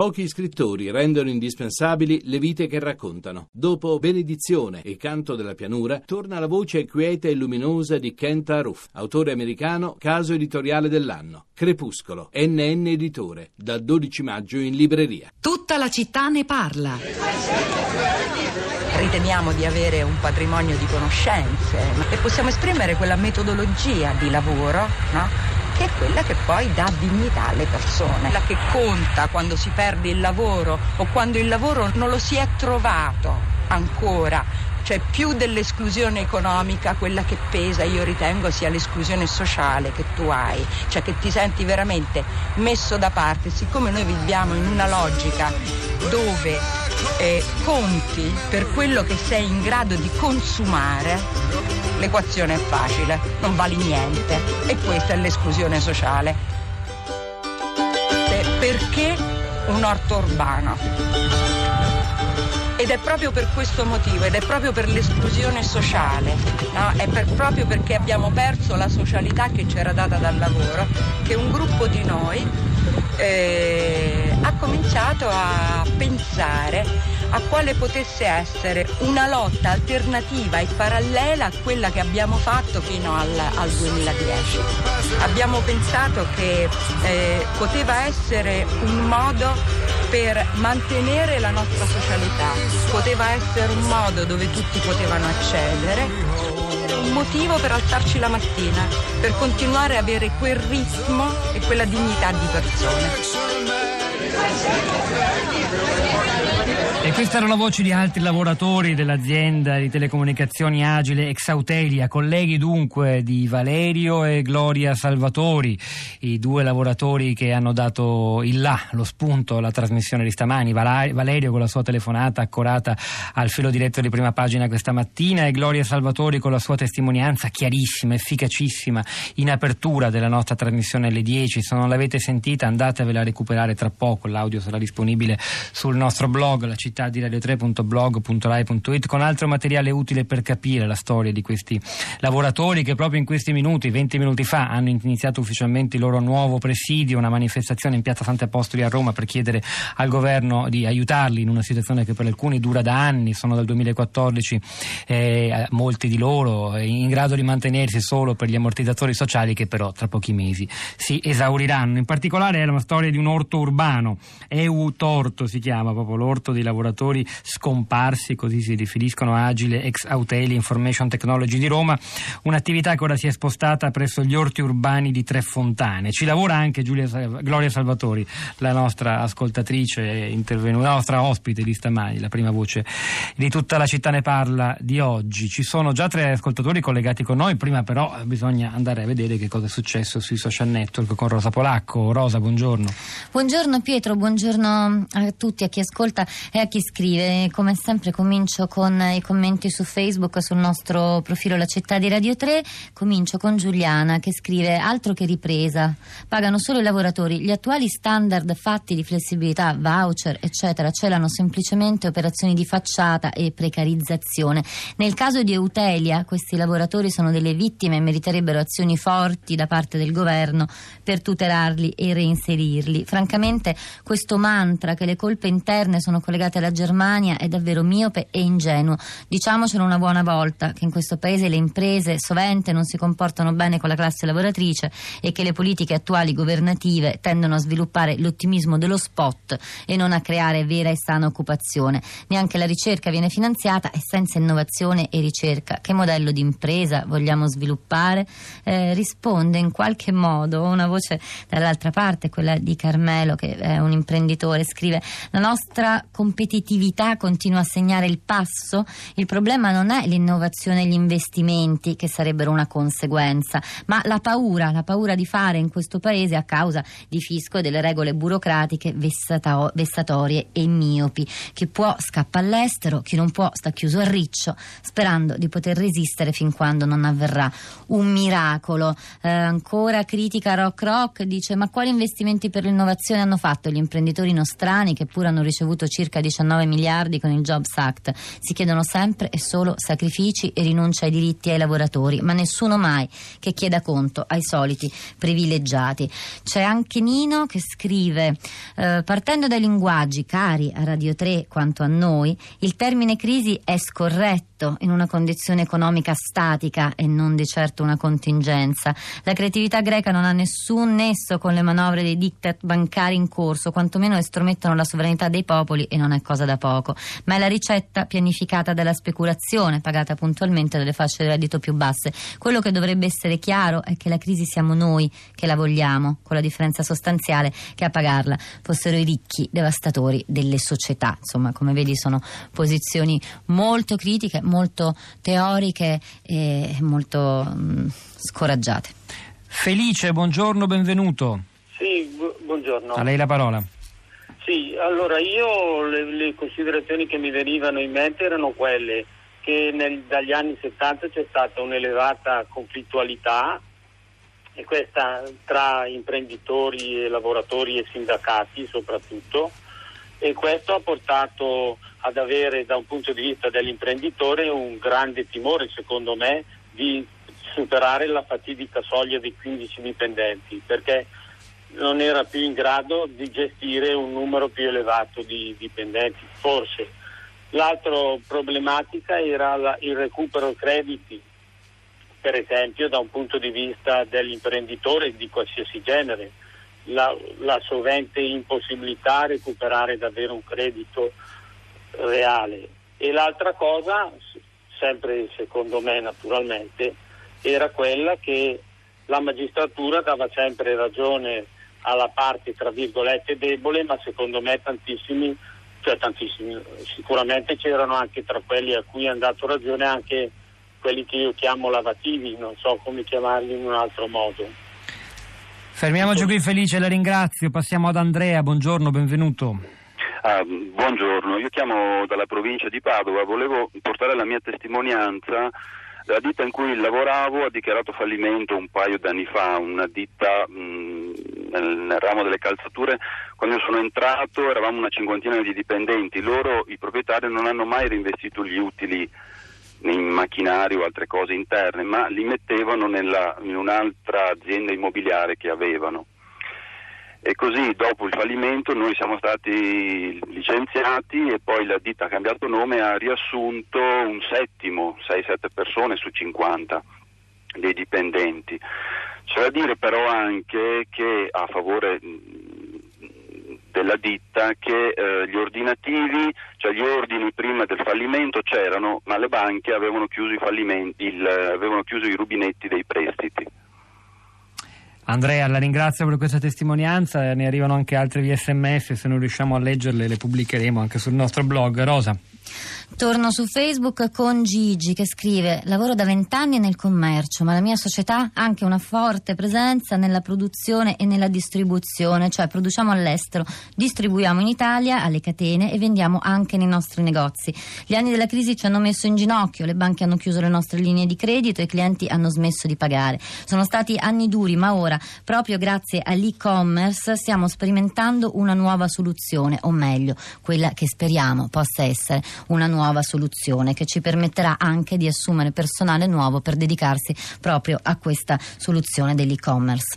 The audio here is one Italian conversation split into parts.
Pochi scrittori rendono indispensabili le vite che raccontano. Dopo Benedizione e Canto della pianura, torna la voce quieta e luminosa di Kent Haruf, autore americano, caso editoriale dell'anno. Crepuscolo, NN editore, dal 12 maggio in libreria. Tutta la città ne parla. Riteniamo di avere un patrimonio di conoscenze e possiamo esprimere quella metodologia di lavoro, no? Che è quella che poi dà dignità alle persone, la che conta quando si perde il lavoro o quando il lavoro non lo si è trovato ancora, cioè più dell'esclusione economica quella che pesa, io ritengo, sia l'esclusione sociale che tu hai, cioè che ti senti veramente messo da parte. Siccome noi viviamo in una logica dove conti per quello che sei in grado di consumare, l'equazione è facile, non vali niente, e questa è l'esclusione sociale. Perché un orto urbano? Ed è proprio per questo motivo, ed è proprio per l'esclusione sociale, no? Proprio perché abbiamo perso la socialità che c'era data dal lavoro, che un gruppo di noi ha cominciato a pensare a quale potesse essere una lotta alternativa e parallela a quella che abbiamo fatto fino al 2010. Abbiamo pensato che poteva essere un modo per mantenere la nostra socialità, poteva essere un modo dove tutti potevano accedere, un motivo per alzarci la mattina, per continuare a avere quel ritmo e quella dignità di persone. E questa era la voce di altri lavoratori dell'azienda di telecomunicazioni Agile Ex Eutelia, colleghi dunque di Valerio e Gloria Salvatori, i due lavoratori che hanno dato il là, lo spunto alla trasmissione di stamani. Valerio con la sua telefonata accorata al filo diretto di Prima Pagina questa mattina, e Gloria Salvatori con la sua testimonianza chiarissima, efficacissima, in apertura della nostra trasmissione alle 10. Se non l'avete sentita, andatevela a recuperare tra poco, l'audio sarà disponibile sul nostro blog, la città di radio3.blog.rai.it, con altro materiale utile per capire la storia di questi lavoratori che proprio in questi minuti, 20 minuti fa, hanno iniziato ufficialmente il loro nuovo presidio, una manifestazione in piazza Sant'Apostoli a Roma per chiedere al governo di aiutarli in una situazione che per alcuni dura da anni, sono dal 2014 molti di loro in grado di mantenersi solo per gli ammortizzatori sociali che però tra pochi mesi si esauriranno. In particolare era una storia di un orto urbano, EutOrto si chiama, proprio l'orto dei lavoratori scomparsi, così si definiscono Agile Ex Eutelia Information Technology di Roma, un'attività che ora si è spostata presso gli orti urbani di Tre Fontane. Ci lavora anche Gloria Salvatori, la nostra ascoltatrice intervenuta, la nostra ospite di stamani, la prima voce di Tutta la città ne parla di oggi. Ci sono già tre ascoltatori collegati con noi, prima però bisogna andare a vedere che cosa è successo sui social network con Rosa Polacco. Rosa, buongiorno. Buongiorno Pietro, buongiorno a tutti, a chi ascolta e a chi scrive. Come sempre comincio con i commenti su Facebook, sul nostro profilo La Città di Radio 3. Comincio con Giuliana che scrive: altro che ripresa, pagano solo i lavoratori, gli attuali standard fatti di flessibilità, voucher eccetera celano semplicemente operazioni di facciata e precarizzazione. Nel caso di Eutelia questi lavoratori sono delle vittime e meriterebbero azioni forti da parte del governo per tutelarli e reinserirli. Francamente questo mantra che le colpe interne sono collegate alla Germania è davvero miope e ingenuo. Diciamocelo una buona volta che in questo paese le imprese sovente non si comportano bene con la classe lavoratrice e che le politiche attuali governative tendono a sviluppare l'ottimismo dello spot e non a creare vera e sana occupazione. Neanche la ricerca viene finanziata, e senza innovazione e ricerca che modello di impresa vogliamo sviluppare? Risponde in qualche modo una voce dall'altra parte, quella di Carmelo che è un imprenditore, scrive: la nostra competitività continua a segnare il passo, il problema non è l'innovazione e gli investimenti che sarebbero una conseguenza, ma la paura di fare in questo paese a causa di fisco e delle regole burocratiche vessatorie e miopi. Chi può scappa all'estero, chi non può sta chiuso a riccio sperando di poter resistere fin quando non avverrà un miracolo. Ancora critica Rock dice: ma quali investimenti per l'innovazione hanno fatto gli imprenditori nostrani che pur hanno ricevuto circa 17 19 miliardi con il Jobs Act. Si chiedono sempre e solo sacrifici e rinuncia ai diritti ai lavoratori, ma nessuno mai che chieda conto ai soliti privilegiati. C'è anche Nino che scrive: partendo dai linguaggi cari a Radio 3 quanto a noi, il termine crisi è scorretto in una condizione economica statica e non di certo una contingenza. La creatività greca non ha nessun nesso con le manovre dei diktat bancari in corso, quantomeno estromettono la sovranità dei popoli, e non è cosa da poco, ma è la ricetta pianificata della speculazione, pagata puntualmente dalle fasce di reddito più basse. Quello che dovrebbe essere chiaro è che la crisi siamo noi che la vogliamo, con la differenza sostanziale che a pagarla fossero i ricchi devastatori delle società. Insomma, come vedi, sono posizioni molto critiche, molto teoriche e molto scoraggiate. Felice, buongiorno, benvenuto. Sì, buongiorno. A lei la parola. Sì, allora io le considerazioni che mi venivano in mente erano quelle che dagli anni 70 c'è stata un'elevata conflittualità, e questa tra imprenditori, lavoratori e sindacati soprattutto, e questo ha portato ad avere da un punto di vista dell'imprenditore un grande timore, secondo me, di superare la fatidica soglia di 15 dipendenti, perché non era più in grado di gestire un numero più elevato di dipendenti. Forse l'altra problematica era il recupero crediti, per esempio, da un punto di vista dell'imprenditore di qualsiasi genere, la sovente impossibilità a recuperare davvero un credito reale. E l'altra cosa, sempre secondo me naturalmente, era quella che la magistratura dava sempre ragione alla parte tra virgolette debole, ma secondo me tantissimi, sicuramente c'erano anche tra quelli a cui hanno dato ragione anche quelli che io chiamo lavativi, non so come chiamarli in un altro modo. Fermiamoci qui, Felice, la ringrazio. Passiamo ad Andrea, buongiorno, benvenuto. Buongiorno, io chiamo dalla provincia di Padova, volevo portare la mia testimonianza. La ditta in cui lavoravo ha dichiarato fallimento un paio d'anni fa, una ditta nel ramo delle calzature. Quando io sono entrato eravamo una cinquantina di dipendenti, loro, i proprietari, non hanno mai reinvestito gli utili in macchinari o altre cose interne, ma li mettevano in un'altra azienda immobiliare che avevano. E così dopo il fallimento noi siamo stati licenziati e poi la ditta ha cambiato nome, ha riassunto un settimo, 6-7 persone su 50 dei dipendenti. C'è da dire però anche che a favore della ditta che gli ordinativi, cioè gli ordini prima del fallimento c'erano, ma le banche avevano chiuso avevano chiuso i rubinetti dei prestiti. Andrea, la ringrazio per questa testimonianza, ne arrivano anche altre via SMS, se non riusciamo a leggerle le pubblicheremo anche sul nostro blog. Rosa. Torno su Facebook con Gigi che scrive: lavoro da 20 anni nel commercio, ma la mia società ha anche una forte presenza nella produzione e nella distribuzione, cioè produciamo all'estero, distribuiamo in Italia alle catene e vendiamo anche nei nostri negozi. Gli anni della crisi ci hanno messo in ginocchio, le banche hanno chiuso le nostre linee di credito e i clienti hanno smesso di pagare. Sono stati anni duri, ma ora proprio grazie all'e-commerce stiamo sperimentando una nuova soluzione, o meglio quella che speriamo possa essere una nuova soluzione, che ci permetterà anche di assumere personale nuovo per dedicarsi proprio a questa soluzione dell'e-commerce.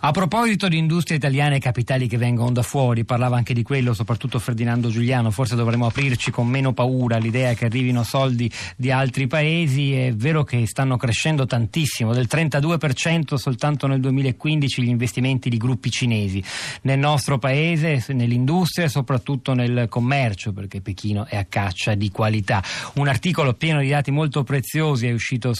A proposito di industrie italiane e capitali che vengono da fuori, parlava anche di quello soprattutto Ferdinando Giuliano, forse dovremmo aprirci con meno paura all'idea che arrivino soldi di altri paesi. È vero che stanno crescendo tantissimo, del 32% soltanto nel 2015 gli investimenti di gruppi cinesi nel nostro paese, nell'industria e soprattutto nel commercio, perché Pechino è a caccia di qualità. Un articolo pieno di dati molto preziosi è uscito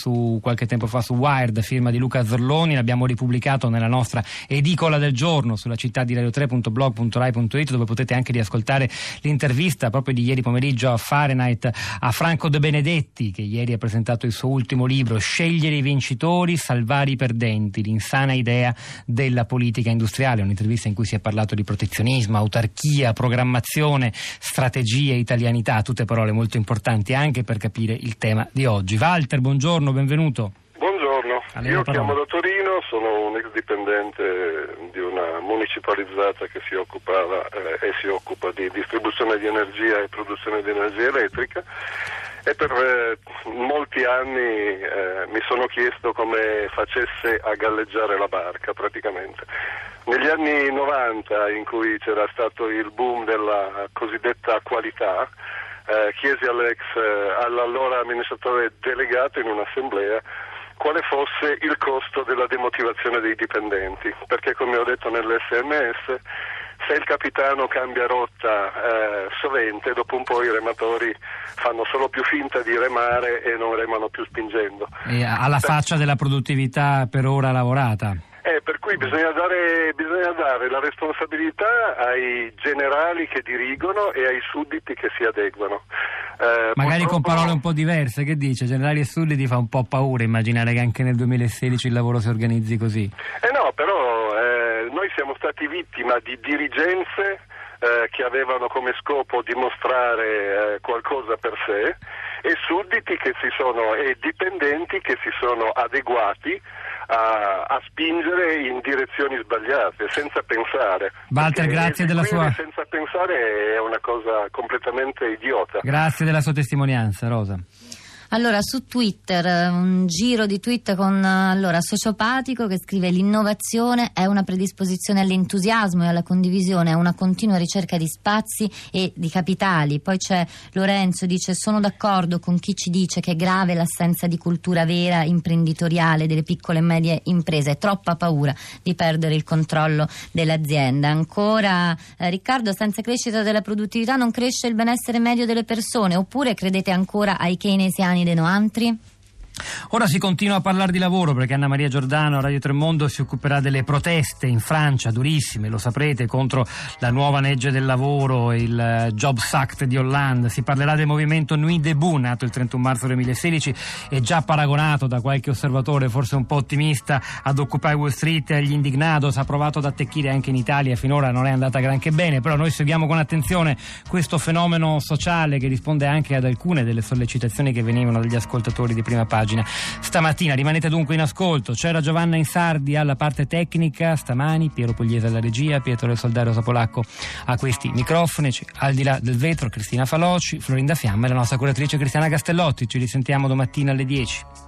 qualche tempo fa su Wired, firma di Luca Zorloni, l'abbiamo ripubblicato nella nostra edicola del giorno sulla città di radio3.blog.rai.it, dove potete anche riascoltare l'intervista proprio di ieri pomeriggio a Fahrenheit a Franco De Benedetti, che ieri ha presentato il suo ultimo libro, Scegliere i vincitori, salvare i perdenti, l'insana idea della politica industriale, un'intervista in cui si è parlato di protezionismo, autarchia, programmazione, strategie, italianità, tutte parole molto importanti anche per capire il tema di oggi. Walter, buongiorno, benvenuto. Io chiamo da Torino, sono un ex dipendente di un una municipalizzata che si occupava e si occupa di distribuzione di energia e produzione di energia elettrica, e per molti anni mi sono chiesto come facesse a galleggiare la barca praticamente. Negli anni 90, in cui c'era stato il boom della cosiddetta qualità, chiesi all'allora amministratore delegato in un'assemblea quale fosse il costo della demotivazione dei dipendenti, perché come ho detto nell'SMS, se il capitano cambia rotta sovente, dopo un po' i rematori fanno solo più finta di remare e non remano più spingendo. E alla faccia della produttività per ora lavorata. Per cui bisogna dare la responsabilità ai generali che dirigono e ai sudditi che si adeguano. Magari purtroppo... con parole un po' diverse, che dice? Generali e sudditi fa un po' paura immaginare che anche nel 2016 il lavoro si organizzi così. No, però noi siamo stati vittima di dirigenze che avevano come scopo dimostrare qualcosa per sé, e sudditi che si sono, e dipendenti che si sono adeguati a spingere in direzioni sbagliate senza pensare. Walter, grazie della sua... senza pensare è una cosa completamente idiota. Grazie della sua testimonianza, Rosa. Allora, su Twitter, un giro di tweet con Sociopatico che scrive: l'innovazione è una predisposizione all'entusiasmo e alla condivisione, è una continua ricerca di spazi e di capitali. Poi c'è Lorenzo, dice: sono d'accordo con chi ci dice che è grave l'assenza di cultura vera imprenditoriale delle piccole e medie imprese, è troppa paura di perdere il controllo dell'azienda. Ancora Riccardo: senza crescita della produttività non cresce il benessere medio delle persone, oppure credete ancora ai keynesiani dei noantri? Ora si continua a parlare di lavoro perché Anna Maria Giordano a Radio Tremondo si occuperà delle proteste in Francia, durissime, lo saprete, contro la nuova legge del lavoro, il Jobs Act di Hollande. Si parlerà del movimento Nuit Debout, nato il 31 marzo 2016 e già paragonato da qualche osservatore forse un po' ottimista ad Occupy Wall Street e agli Indignados, ha provato ad attecchire anche in Italia, finora non è andata granché bene, però noi seguiamo con attenzione questo fenomeno sociale che risponde anche ad alcune delle sollecitazioni che venivano dagli ascoltatori di prima pagina stamattina. Rimanete dunque in ascolto. C'era Giovanna Insardi alla parte tecnica stamani, Piero Pugliese alla regia, Pietro del Soldare, Rosa Polacco a questi microfoni, al di là del vetro Cristina Faloci, Florinda Fiamma e la nostra curatrice Cristiana Castellotti. Ci risentiamo domattina alle 10.